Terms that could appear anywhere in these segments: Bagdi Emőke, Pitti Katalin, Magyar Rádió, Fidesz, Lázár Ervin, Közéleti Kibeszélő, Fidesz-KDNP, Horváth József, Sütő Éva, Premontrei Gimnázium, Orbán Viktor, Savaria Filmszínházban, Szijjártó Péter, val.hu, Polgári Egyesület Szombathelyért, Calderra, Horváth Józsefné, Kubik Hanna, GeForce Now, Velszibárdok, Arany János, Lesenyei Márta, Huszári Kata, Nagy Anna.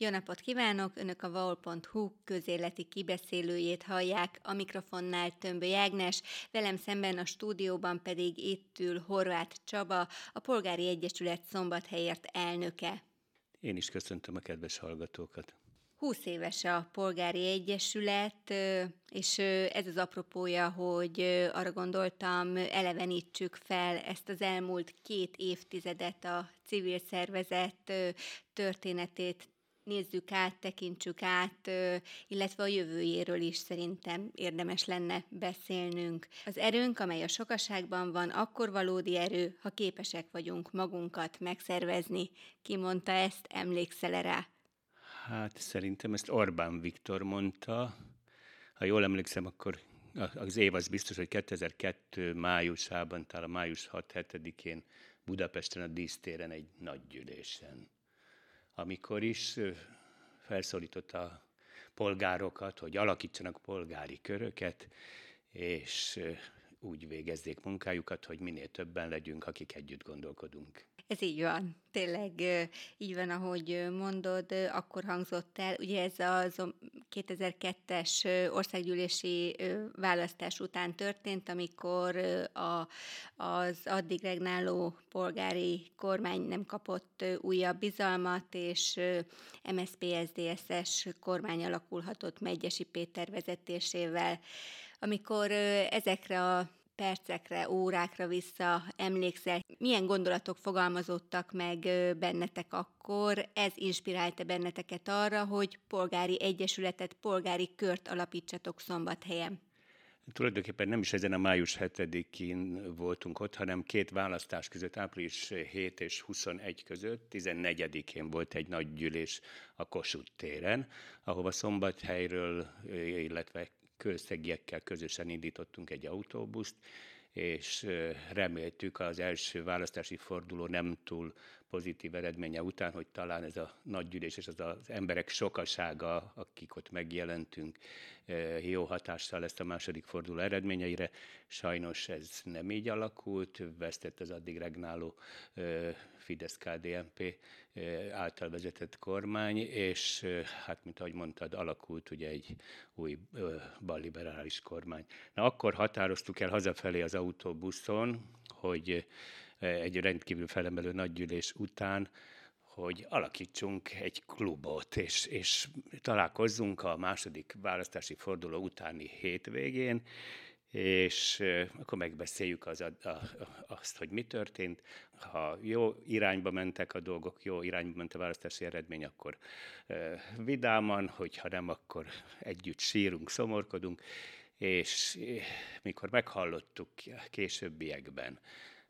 Jó napot kívánok! Önök a val.hu közéleti kibeszélőjét hallják, a mikrofonnál Tömböj Ágnes, velem szemben a stúdióban pedig itt ül Horváth Csaba, a Polgári Egyesület Szombathelyért elnöke. Én is köszöntöm a kedves hallgatókat. 20 éves a Polgári Egyesület, és ez az apropója, hogy arra gondoltam, elevenítsük fel ezt az elmúlt 2 évtizedet a civil szervezet történetét, nézzük át, tekintsük át, illetve a jövőjéről is szerintem érdemes lenne beszélnünk. Az erőnk, amely a sokaságban van, akkor valódi erő, ha képesek vagyunk magunkat megszervezni. Ki mondta ezt, emlékszel rá? Hát szerintem ezt Orbán Viktor mondta. Ha jól emlékszem, akkor az év az biztos, hogy 2002 májusában, talán május 6-7-én Budapesten a dísztéren egy nagy gyűlésen, amikor is felszólította a polgárokat, hogy alakítsanak polgári köröket, és úgy végezzék munkájukat, hogy minél többen legyünk, akik együtt gondolkodunk. Ez így van, tényleg így van, ahogy mondod, akkor hangzott el. Ugye ez az 2002-es országgyűlési választás után történt, amikor az addig regnáló polgári kormány nem kapott újabb bizalmat, és MSZP-SZDSZ-es kormány alakulhatott Medgyessy Péter vezetésével. Amikor ezekre a percekre, órákra vissza emlékszel, milyen gondolatok fogalmazódtak meg bennetek akkor? Ez inspirálta benneteket arra, hogy polgári egyesületet, polgári kört alapítsatok Szombathelyen? Tulajdonképpen nem is ezen a május 7-én voltunk ott, hanem 2 választás között, április 7 és 21 között, 14-én volt egy nagy gyűlés a Kossuth téren, ahova Szombathelyről, illetve köztegiekkel közösen indítottunk egy autóbuszt, és reméltük az első választási forduló nem túl pozitív eredménye után, hogy talán ez a nagygyűlés és az emberek sokasága, akik ott megjelentünk, jó hatással lesz a második forduló eredményeire. Sajnos ez nem így alakult, vesztett az addig regnáló Fidesz-KDNP által vezetett kormány, és hát, mint ahogy mondtad, alakult ugye egy új balliberális kormány. Na, akkor határoztuk el hazafelé az autóbuszon, hogy egy rendkívül felemelő nagygyűlés után, hogy alakítsunk egy klubot, és találkozzunk a második választási forduló utáni hétvégén, és akkor megbeszéljük azt, hogy mi történt. Ha jó irányba mentek a dolgok, jó irányba ment a választási eredmény, akkor vidáman, hogyha nem, akkor együtt sírunk, szomorkodunk, és mikor meghallottuk későbbiekben,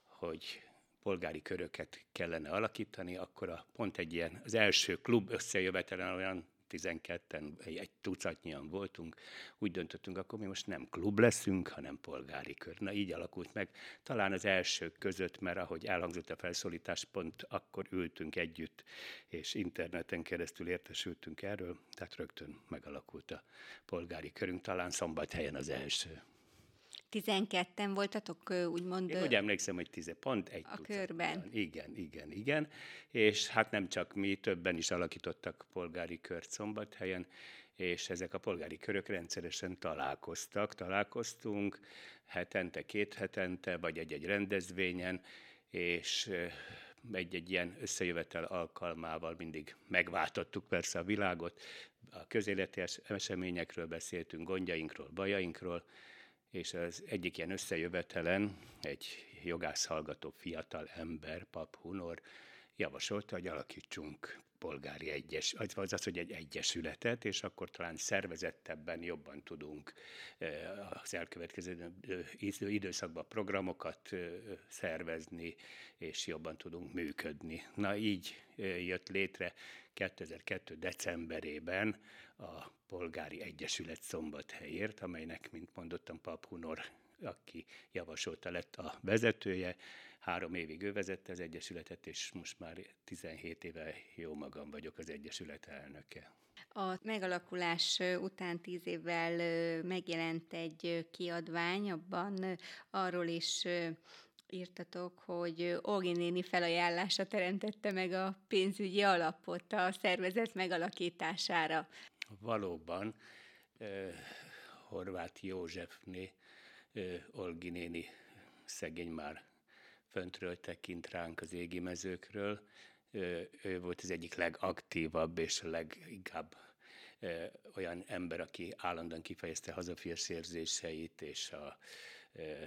hogy polgári köröket kellene alakítani, akkor pont egy ilyen, az első klub összejövetelen olyan 12-en, egy tucatnyian voltunk, úgy döntöttünk, akkor mi most nem klub leszünk, hanem polgári kör. Na, így alakult meg. Talán az elsők között, mert ahogy elhangzott a felszólítás, pont akkor ültünk együtt, és interneten keresztül értesültünk erről, tehát rögtön megalakult a polgári körünk, talán Szombathelyen az első. 12-en voltatok, úgymond... Én úgy emlékszem, hogy 10, pont egy tucatban. A körben. Igen. És hát nem csak mi, többen is alakítottak polgári kört Szombathelyen, és ezek a polgári körök rendszeresen találkoztunk, hetente, 2 hetente, vagy egy-egy rendezvényen, és egy ilyen összejövetel alkalmával mindig megváltottuk persze a világot, a közéleti eseményekről beszéltünk, gondjainkról, bajainkról, és az egyik ilyen összejövetelen egy jogászhallgató fiatal ember, Pap Hunor, javasolta, hogy alakítsunk polgári egyesületet, azaz, hogy egy egyesületet, és akkor talán szervezettebben jobban tudunk az elkövetkező időszakban programokat szervezni, és jobban tudunk működni. Na, így jött létre 2002. decemberében a Polgári Egyesület Szombathelyért, amelynek, mint mondottam, Pap Hunor, aki javasolta, lett a vezetője. 3 évig ő vezette az egyesületet, és most már 17 éve jó magam vagyok az egyesület elnöke. A megalakulás után 10 évvel megjelent egy kiadvány, abban arról is írtatok, hogy Olgi néni felajánlása teremtette meg a pénzügyi alapot a szervezet megalakítására. Valóban Horváth Józsefné, Olgi néni szegény már föntről tekint ránk az égi mezőkről. Ő volt az egyik legaktívabb és leginkább olyan ember, aki állandóan kifejezte hazafias érzéseit és a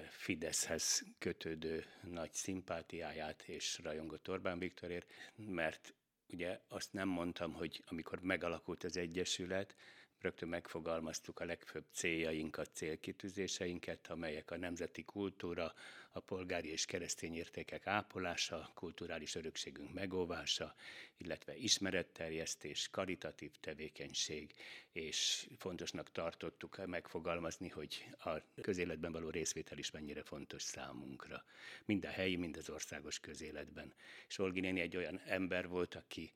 Fideszhez kötődő nagy szimpátiáját, és rajongott Orbán Viktorért, mert ugye azt nem mondtam, hogy amikor megalakult az Egyesület, rögtön megfogalmaztuk a legfőbb céljainkat, célkitűzéseinket, amelyek a nemzeti kultúra, a polgári és keresztény értékek ápolása, kulturális örökségünk megóvása, illetve ismeretterjesztés, karitatív tevékenység, és fontosnak tartottuk megfogalmazni, hogy a közéletben való részvétel is mennyire fontos számunkra. Mind a helyi, mind az országos közéletben. És Olgi néni egy olyan ember volt, aki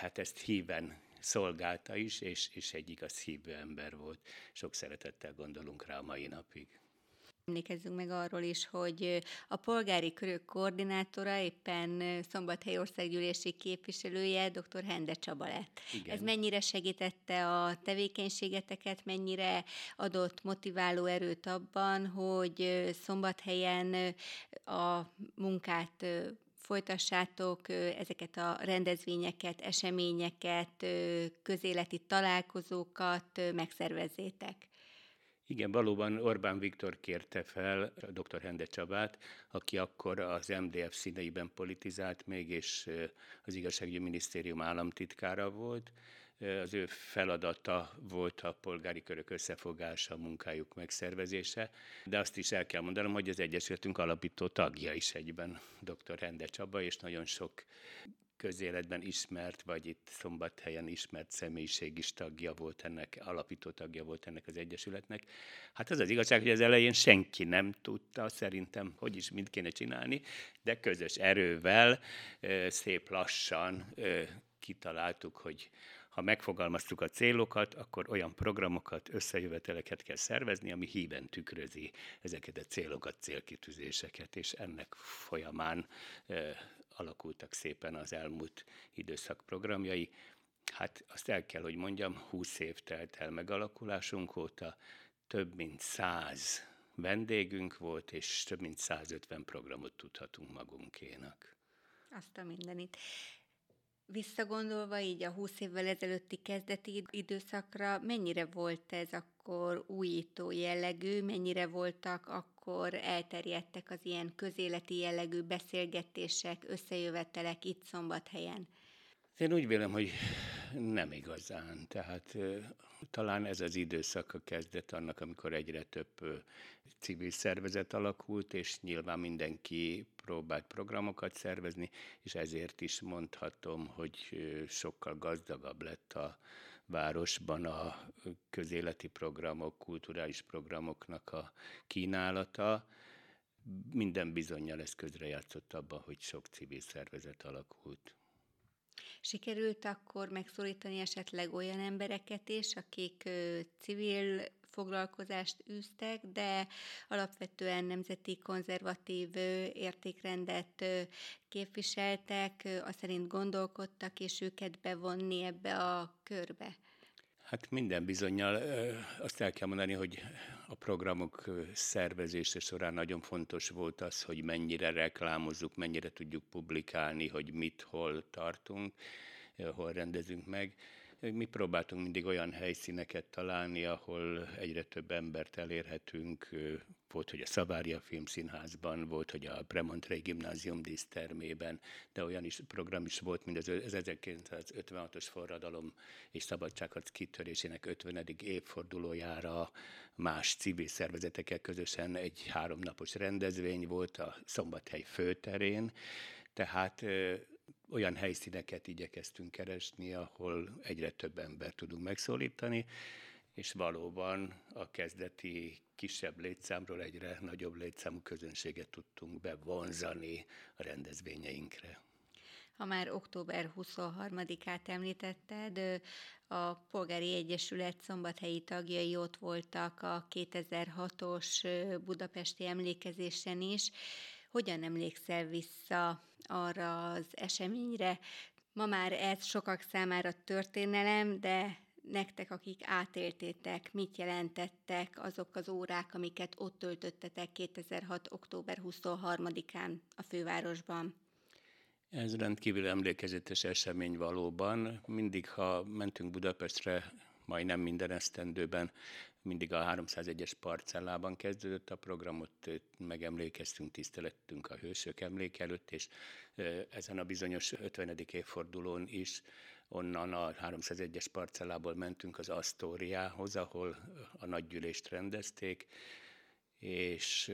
hát ezt híven szolgálta is, és egy igaz hívő ember volt. Sok szeretettel gondolunk rá a mai napig. Emlékezzünk meg arról is, hogy a polgári körök koordinátora, éppen Szombathely országgyűlési képviselője, dr. Hende Csaba lett. Igen. Ez mennyire segítette a tevékenységeteket, mennyire adott motiváló erőt abban, hogy Szombathelyen a munkát folytassátok, ezeket a rendezvényeket, eseményeket, közéleti találkozókat megszervezzétek. Igen, valóban Orbán Viktor kérte fel dr. Hende Csabát, aki akkor az MDF színeiben politizált még, és az igazságügyi minisztérium államtitkára volt. Az ő feladata volt a polgári körök összefogása, a munkájuk megszervezése, de azt is el kell mondanom, hogy az Egyesületünk alapító tagja is egyben dr. Hende Csaba, és nagyon sok közéletben ismert, vagy itt Szombathelyen ismert személyiség is tagja volt ennek, alapító tagja volt ennek az Egyesületnek. Hát az az igazság, hogy az elején senki nem tudta szerintem, hogy is mit kéne csinálni, de közös erővel, szép lassan kitaláltuk, hogy ha megfogalmaztuk a célokat, akkor olyan programokat, összejöveteleket kell szervezni, ami híven tükrözi ezeket a célokat, célkitűzéseket, és ennek folyamán alakultak szépen az elmúlt időszak programjai. Hát azt el kell, hogy mondjam, 20 év telt el megalakulásunk óta, több mint 100 vendégünk volt, és több mint 150 programot tudhatunk magunkénak. Azt a mindenit. Visszagondolva így a 20 évvel ezelőtti kezdeti időszakra, mennyire volt ez akkor újító jellegű, mennyire voltak akkor elterjedtek az ilyen közéleti jellegű beszélgetések, összejövetelek itt Szombathelyen? Én úgy vélem, hogy nem igazán. Tehát talán ez az időszak a kezdet annak, amikor egyre több civil szervezet alakult, és nyilván mindenki próbált programokat szervezni, és ezért is mondhatom, hogy sokkal gazdagabb lett a városban a közéleti programok, kulturális programoknak a kínálata. Minden bizonnyal ez közrejátszott abban, hogy sok civil szervezet alakult. Sikerült akkor megszólítani esetleg olyan embereket is, akik civil foglalkozást űztek, de alapvetően nemzeti konzervatív értékrendet képviseltek, azt szerint gondolkodtak, és őket bevonni ebbe a körbe? Hát minden bizonnyal azt el kell mondani, hogy a programok szervezése során nagyon fontos volt az, hogy mennyire reklámozzuk, mennyire tudjuk publikálni, hogy mit, hol tartunk, hol rendezünk meg. Mi próbáltunk mindig olyan helyszíneket találni, ahol egyre több embert elérhetünk. Volt, hogy a Savaria Filmszínházban, volt, hogy a Premontrei Gimnázium dísztermében, de olyan is program is volt, mint az 1956-os forradalom és szabadságharc kitörésének 50. évfordulójára más civil szervezetekkel közösen egy 3 napos rendezvény volt a Szombathely főterén. Tehát olyan helyszíneket igyekeztünk keresni, ahol egyre több embert tudunk megszólítani, és valóban a kezdeti kisebb létszámról egyre nagyobb létszámú közönséget tudtunk bevonzani a rendezvényeinkre. Ha már október 23-át említetted, a Polgári Egyesület szombathelyi tagjai ott voltak a 2006-os budapesti emlékezésen is. Hogyan emlékszel vissza arra az eseményre? Ma már ez sokak számára történelem, de nektek, akik átéltétek, mit jelentettek azok az órák, amiket ott töltöttetek 2006. október 23-án a fővárosban? Ez rendkívül emlékezetes esemény valóban. Mindig, ha mentünk Budapestre, majdnem minden esztendőben, mindig a 301-es parcellában kezdődött a program, ott megemlékeztünk, tisztelettünk a hősök emléke előtt, és ezen a bizonyos 50. évfordulón is onnan a 301-es parcellából mentünk az Asztóriához, ahol a nagygyűlést rendezték, és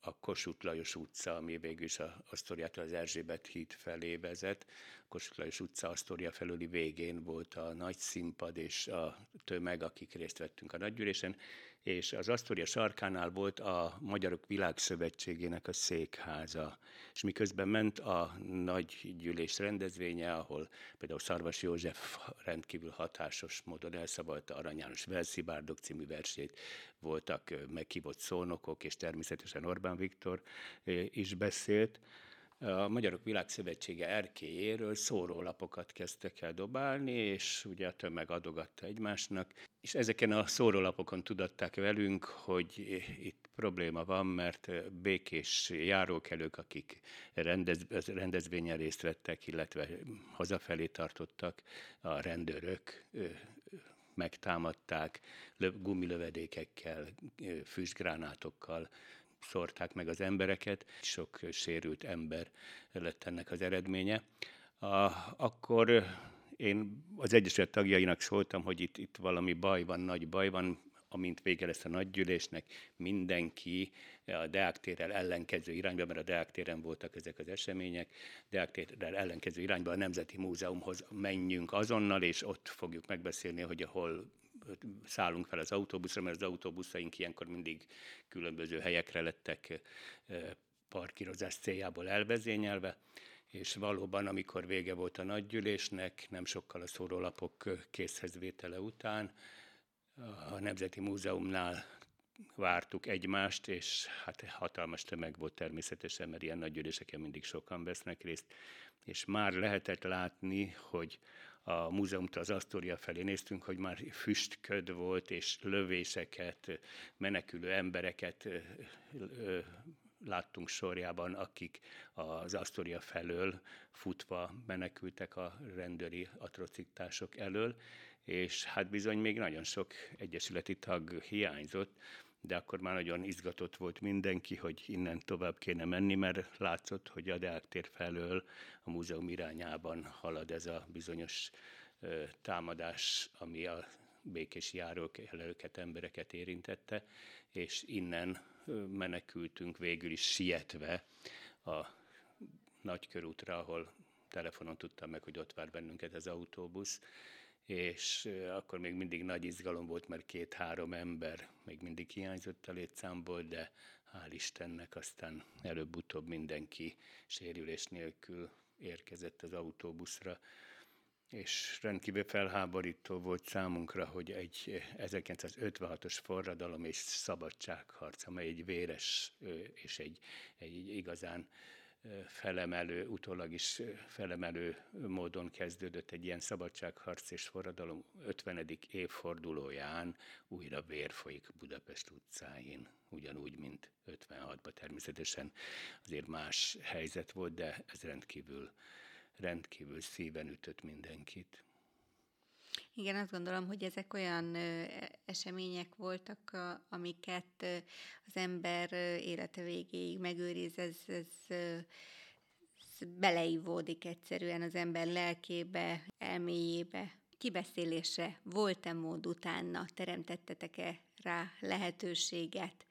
a Kossuth Lajos utca, ami végül is a Asztóriától az Erzsébet híd felé vezet. A Kossuth Lajos utca Asztória felüli végén volt a nagy színpad és a tömeg, akik részt vettünk a nagygyűlésen, és az Asztória sarkánál volt a Magyarok Világszövetségének a székháza. És miközben ment a nagygyűlés rendezvénye, ahol például Szarvasi József rendkívül hatásos módon elszavalta Arany János Velszibárdok című versét, voltak meghívott szónokok, és természetesen Orbán Viktor is beszélt. A Magyarok Világszövetsége erkélyéről szórólapokat kezdtek el dobálni, és ugye a tömeg adogatta egymásnak. És ezeken a szórólapokon tudatták velünk, hogy itt probléma van, mert békés járókelők, akik rendezvényen részt vettek, illetve hazafelé tartottak, a rendőrök megtámadták gumilövedékekkel, füstgránátokkal, szórták meg az embereket, sok sérült ember lett ennek az eredménye. Akkor én az egyesület tagjainak szóltam, hogy itt valami baj van, nagy baj van, amint vége lesz a nagygyűlésnek, mindenki a Deák térrel ellenkező irányba, mert a Deák téren voltak ezek az események, Deák térrel ellenkező irányba a Nemzeti Múzeumhoz menjünk azonnal, és ott fogjuk megbeszélni, hogy ahol szállunk fel az autóbuszra, mert az autóbuszaink ilyenkor mindig különböző helyekre lettek parkírozás céljából elvezényelve, és valóban, amikor vége volt a nagygyűlésnek, nem sokkal a szórólapok készhezvétele után, a Nemzeti Múzeumnál vártuk egymást, és hát hatalmas tömeg volt természetesen, mert ilyen nagygyűléseken mindig sokan vesznek részt, és már lehetett látni, hogy a múzeumtól az Asztória felé néztünk, hogy már füstköd volt, és lövéseket, menekülő embereket láttunk sorjában, akik az Asztória felől futva menekültek a rendőri atrocitások elől, és hát bizony még nagyon sok egyesületi tag hiányzott, de akkor már nagyon izgatott volt mindenki, hogy innen tovább kéne menni, mert látszott, hogy a Deák tér felől a múzeum irányában halad ez a bizonyos támadás, ami a békés járókelőket, embereket érintette, és innen menekültünk végül is sietve a Nagykörútra, ahol telefonon tudtam meg, hogy ott vár bennünket az autóbusz, és akkor még mindig nagy izgalom volt, mert 2-3 ember még mindig hiányzott a létszámból, de hál' Istennek aztán előbb-utóbb mindenki sérülés nélkül érkezett az autóbuszra. És rendkívül felháborító volt számunkra, hogy egy 1956-os forradalom és szabadságharc, amely egy véres és egy igazán felemelő, utólag is felemelő módon kezdődött, egy ilyen szabadságharc és forradalom 50. évfordulóján újra vér folyik Budapest utcáin, ugyanúgy, mint 56-ban. Természetesen azért más helyzet volt, de ez rendkívül szíven ütött mindenkit. Igen, azt gondolom, hogy ezek olyan események voltak, amiket az ember élete végéig megőriz, ez beleivódik egyszerűen az ember lelkébe, elméjébe. Kibeszélésre volt-e mód utána? Teremtettetek-e rá lehetőséget,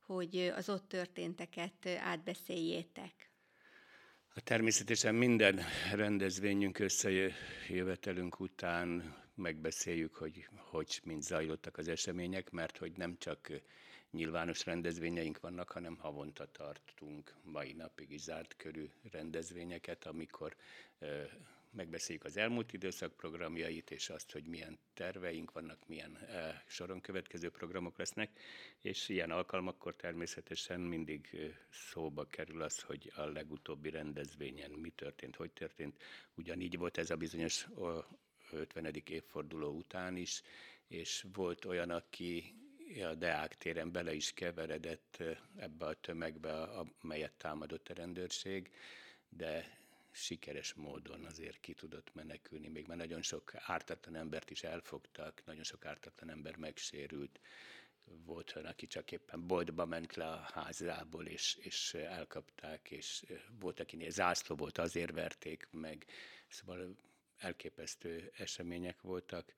hogy az ott történteket átbeszéljétek? Természetesen minden rendezvényünk, összejövetelünk után megbeszéljük, hogy mind zajlottak az események, mert hogy nem csak nyilvános rendezvényeink vannak, hanem havonta tartunk mai napig is zárt körű rendezvényeket, amikor megbeszéljük az elmúlt időszak programjait, és azt, hogy milyen terveink vannak, milyen soron következő programok lesznek, és ilyen alkalmakkor természetesen mindig szóba kerül az, hogy a legutóbbi rendezvényen mi történt, hogy történt. Ugyanígy volt ez a bizonyos 50. évforduló után is, és volt olyan, aki a Deák téren bele is keveredett ebbe a tömegbe, amelyet támadott a rendőrség, de sikeres módon azért ki tudott menekülni. Még már nagyon sok ártatlan embert is elfogtak, nagyon sok ártatlan ember megsérült. Volt olyan, aki csak éppen boltba ment le a házából, és elkapták, és volt, akinél zászló volt, azért verték meg. Szóval elképesztő események voltak,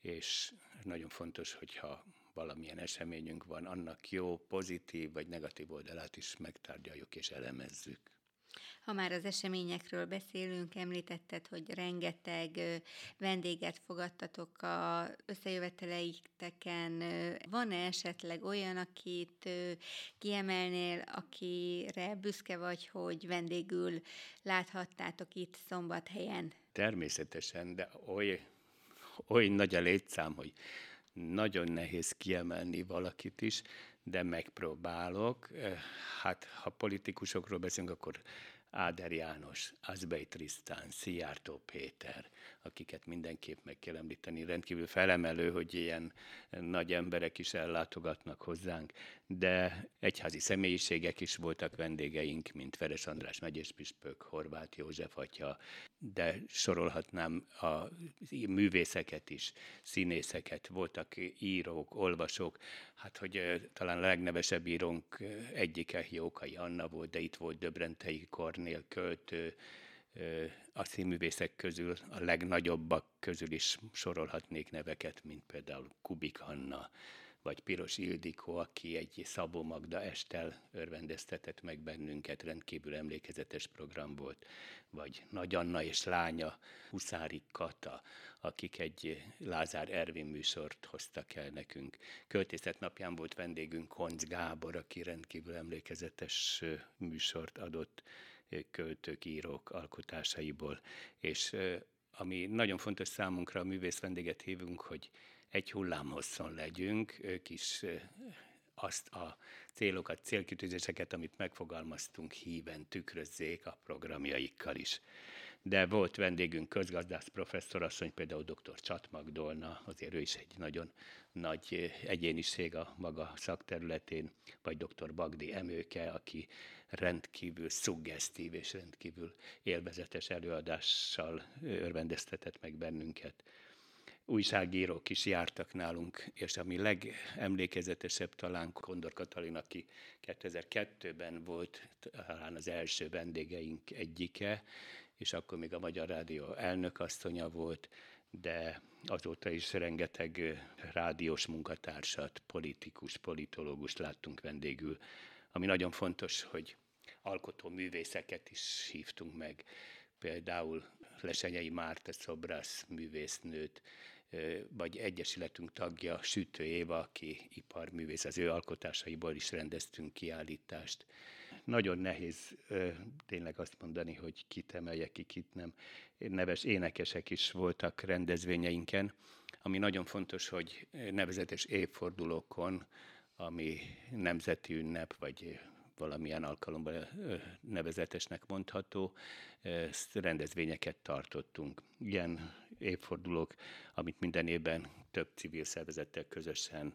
és nagyon fontos, hogyha valamilyen eseményünk van, annak jó, pozitív vagy negatív oldalát is megtárgyaljuk és elemezzük. Ha már az eseményekről beszélünk, említetted, hogy rengeteg vendéget fogadtatok a összejöveteleiteken. Van-e esetleg olyan, akit kiemelnél, akire büszke vagy, hogy vendégül láthattátok itt Szombathelyen? Természetesen, de oly nagy a létszám, hogy nagyon nehéz kiemelni valakit is, de megpróbálok. Hát, ha politikusokról beszélünk, akkor Áder János, Azbei Trisztán, Szijjártó Péter, akiket mindenképp meg kell említeni. Rendkívül felemelő, hogy ilyen nagy emberek is ellátogatnak hozzánk, de egyházi személyiségek is voltak vendégeink, mint Veres András megyéspüspök, Horváth József atya, de sorolhatnám a művészeket is, színészeket, voltak írók, olvasók, hát hogy talán a legnevesebb írónk egyike Jókai Anna volt, de itt volt Döbrentei Kornél költő, a színművészek közül a legnagyobbak közül is sorolhatnék neveket, mint például Kubik Hanna, vagy Piros Ildikó, aki egy Szabó Magda esttel örvendeztetett meg bennünket, rendkívül emlékezetes program volt, vagy Nagy Anna és lánya, Huszári Kata, akik egy Lázár Ervin műsort hoztak el nekünk. Költészet napján volt vendégünk Koncz Gábor, aki rendkívül emlékezetes műsort adott költők, írók alkotásaiból, és ami nagyon fontos számunkra, a művész vendéget hívunk, hogy egy hullámhosszon legyünk, ők is azt a célokat, célkitűzéseket, amit megfogalmaztunk, híven tükrözzék a programjaikkal is. De volt vendégünk közgazdász professzorasszony, például dr. Csatmagdolna, azért ő is egy nagyon nagy egyéniség a maga szakterületén, vagy dr. Bagdi Emőke, aki rendkívül szuggesztív és rendkívül élvezetes előadással örvendeztetett meg bennünket. Újságírók is jártak nálunk, és ami legemlékezetesebb talán Kondor Katalin, aki 2002-ben volt talán az első vendégeink egyike, és akkor még a Magyar Rádió elnökasszonya volt, de azóta is rengeteg rádiós munkatársat, politikus, politológust láttunk vendégül. Ami nagyon fontos, hogy alkotó művészeket is hívtunk meg, például Lesenyei Márta szobrász művésznőt, vagy egyesületünk tagja, Sütő Éva, aki iparművész, az ő alkotásaiból is rendeztünk kiállítást. Nagyon nehéz tényleg azt mondani, hogy kit emeljek ki, kit nem. Neves énekesek is voltak rendezvényeinken, ami nagyon fontos, hogy nevezetes évfordulókon, ami nemzeti ünnep, vagy valamilyen alkalommal nevezetesnek mondható, rendezvényeket tartottunk. Ilyen évfordulók, amit minden évben több civil szervezettel közösen,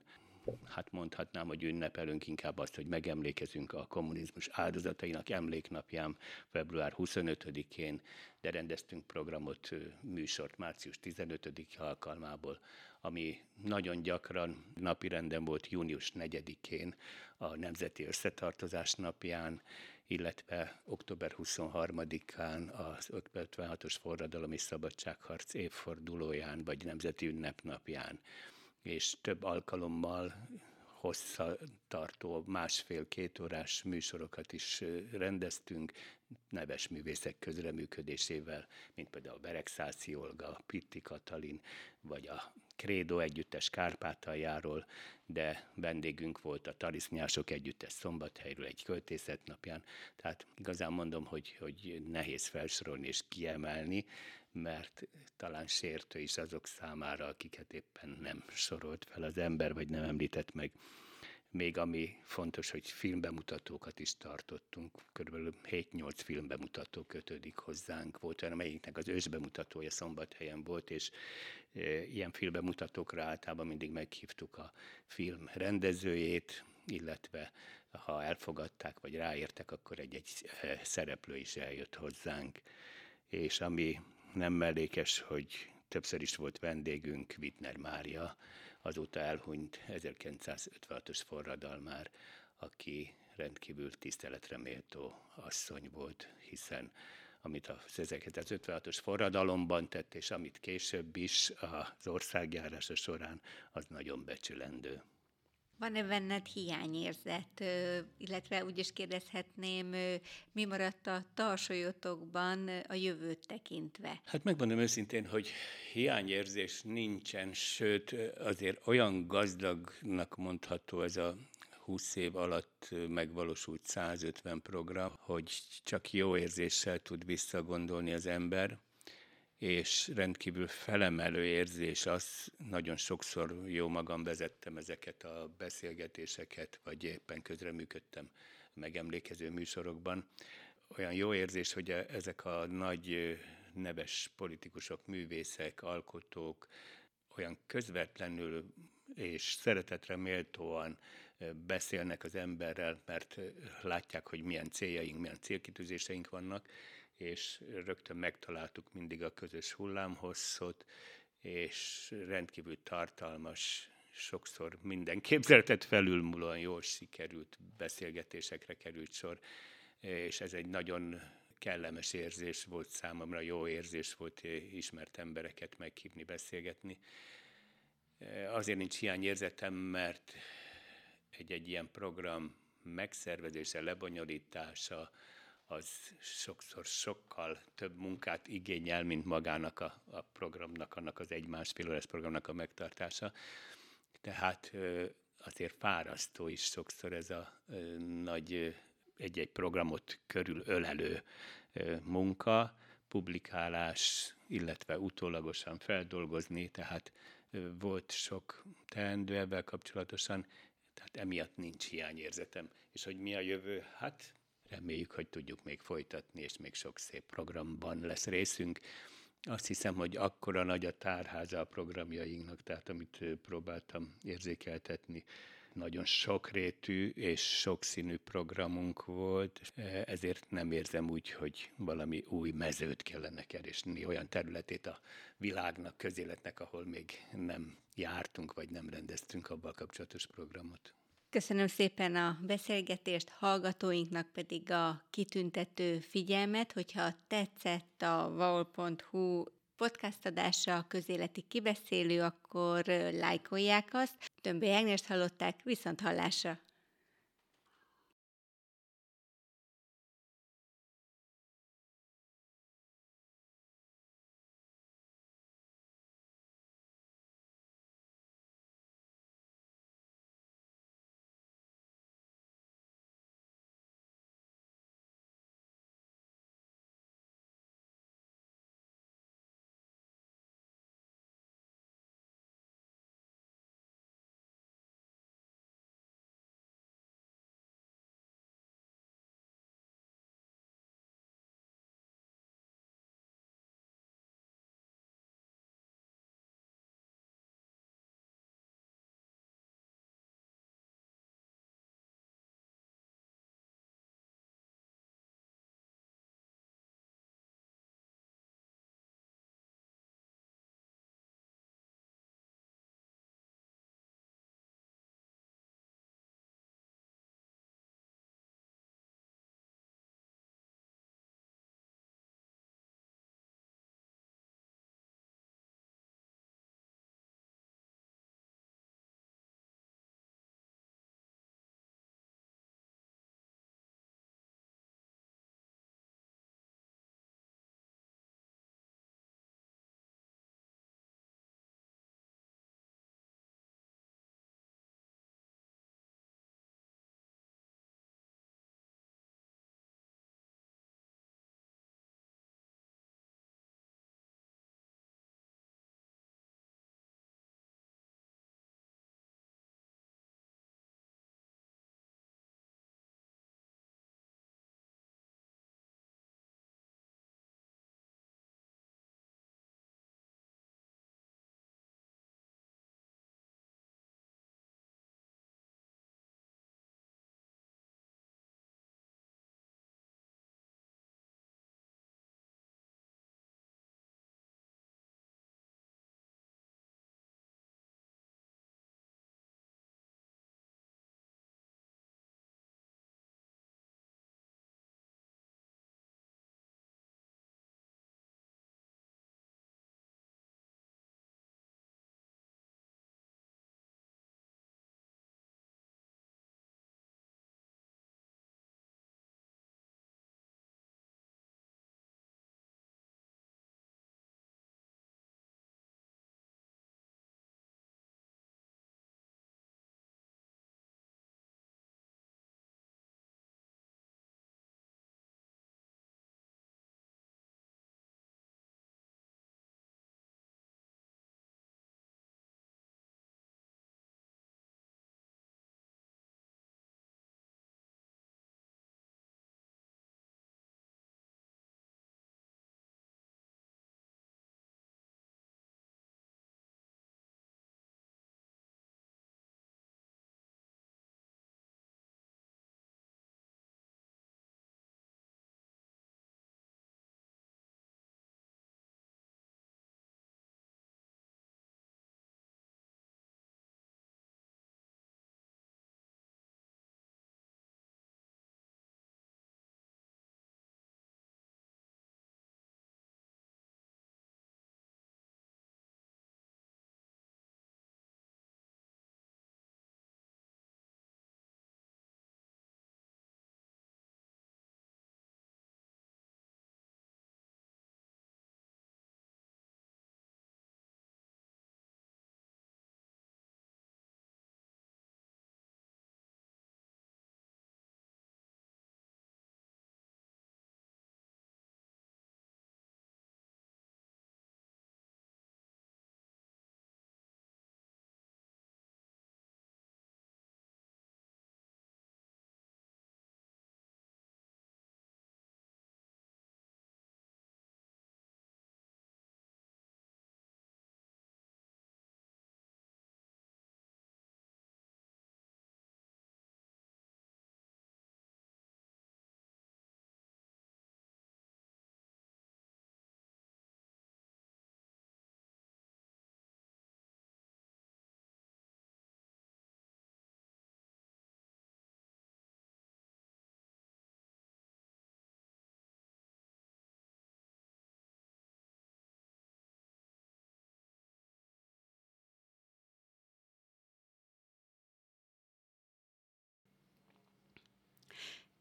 hát mondhatnám, hogy ünnepelünk, inkább azt, hogy megemlékezünk a kommunizmus áldozatainak emléknapján, február 25-én, de rendeztünk programot, műsort március 15. alkalmából, ami nagyon gyakran napirenden volt június 4-én, a Nemzeti Összetartozás napján, illetve október 23-án az 56-os forradalom és szabadságharc évfordulóján, vagy nemzeti ünnepnapján, és több alkalommal hosszatartó, másfél-két órás műsorokat is rendeztünk, neves művészek közreműködésével, mint például Beregszászi Olga, Pitti Katalin, vagy a Krédó Együttes Kárpátaljáról, de vendégünk volt a Tarisznyások Együttes Szombathelyről egy költészetnapján. Tehát igazán mondom, hogy nehéz felsorolni és kiemelni, mert talán sértő is azok számára, akiket éppen nem sorolt fel az ember, vagy nem említett meg. Még ami fontos, hogy filmbemutatókat is tartottunk, körülbelül 7-8 filmbemutató kötődik hozzánk. Volt olyan, amelyiknek az ősbemutatója Szombathelyen volt, és ilyen filmbemutatókra általában mindig meghívtuk a film rendezőjét, illetve ha elfogadták, vagy ráértek, akkor egy-egy szereplő is eljött hozzánk. És ami nem mellékes, hogy többször is volt vendégünk, Wittner Mária, azóta elhunyt 1956-os forradalmár, aki rendkívül tiszteletre méltó asszony volt, hiszen amit az 1956-os forradalomban tett, és amit később is az országjárása során, az nagyon becsülendő. Van-e benned hiányérzet, illetve úgy is kérdezhetném, mi maradt a tarsolyotokban a jövőt tekintve? Hát megmondom őszintén, hogy hiányérzés nincsen, sőt azért olyan gazdagnak mondható ez a 20 év alatt megvalósult 150 program, hogy csak jó érzéssel tud visszagondolni az ember, és rendkívül felemelő érzés az, nagyon sokszor jó magam vezettem ezeket a beszélgetéseket, vagy éppen közreműködtem megemlékező műsorokban. Olyan jó érzés, hogy ezek a nagy neves politikusok, művészek, alkotók olyan közvetlenül és szeretetre méltóan beszélnek az emberrel, mert látják, hogy milyen céljaink, milyen célkitűzéseink vannak, és rögtön megtaláltuk mindig a közös hullámhosszot, és rendkívül tartalmas, sokszor minden képzeletet felülmúlóan jól sikerült beszélgetésekre került sor, és ez egy nagyon kellemes érzés volt számomra, jó érzés volt ismert embereket meghívni, beszélgetni. Azért nincs hiányérzetem, mert egy ilyen program megszervezése, lebonyolítása, az sokszor sokkal több munkát igényel, mint magának a programnak, annak az egy másfél órás programnak a megtartása. Tehát azért fárasztó is sokszor ez a nagy egy-egy programot körülölelő munka, publikálás, illetve utólagosan feldolgozni, tehát volt sok teendő ebben kapcsolatosan, tehát emiatt nincs hiányérzetem. És hogy mi a jövő? Hát reméljük, hogy tudjuk még folytatni, és még sok szép programban lesz részünk. Azt hiszem, hogy akkora nagy a tárháza a programjainknak, tehát amit próbáltam érzékeltetni, nagyon sokrétű és sokszínű programunk volt, ezért nem érzem úgy, hogy valami új mezőt kellene keresni, olyan területét a világnak, közéletnek, ahol még nem jártunk, vagy nem rendeztünk abban kapcsolatos programot. Köszönöm szépen a beszélgetést, hallgatóinknak pedig a kitüntető figyelmet, hogyha tetszett a val.hu podcast adása, a közéleti kibeszélő, akkor lájkolják azt. Tömböj Ágnest hallották, viszont hallásra!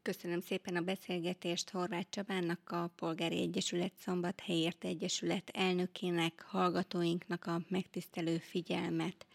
Köszönöm szépen a beszélgetést Horváth Csabának, a Polgári Egyesület Szombathelyért Egyesület elnökének, hallgatóinknak a megtisztelő figyelmet.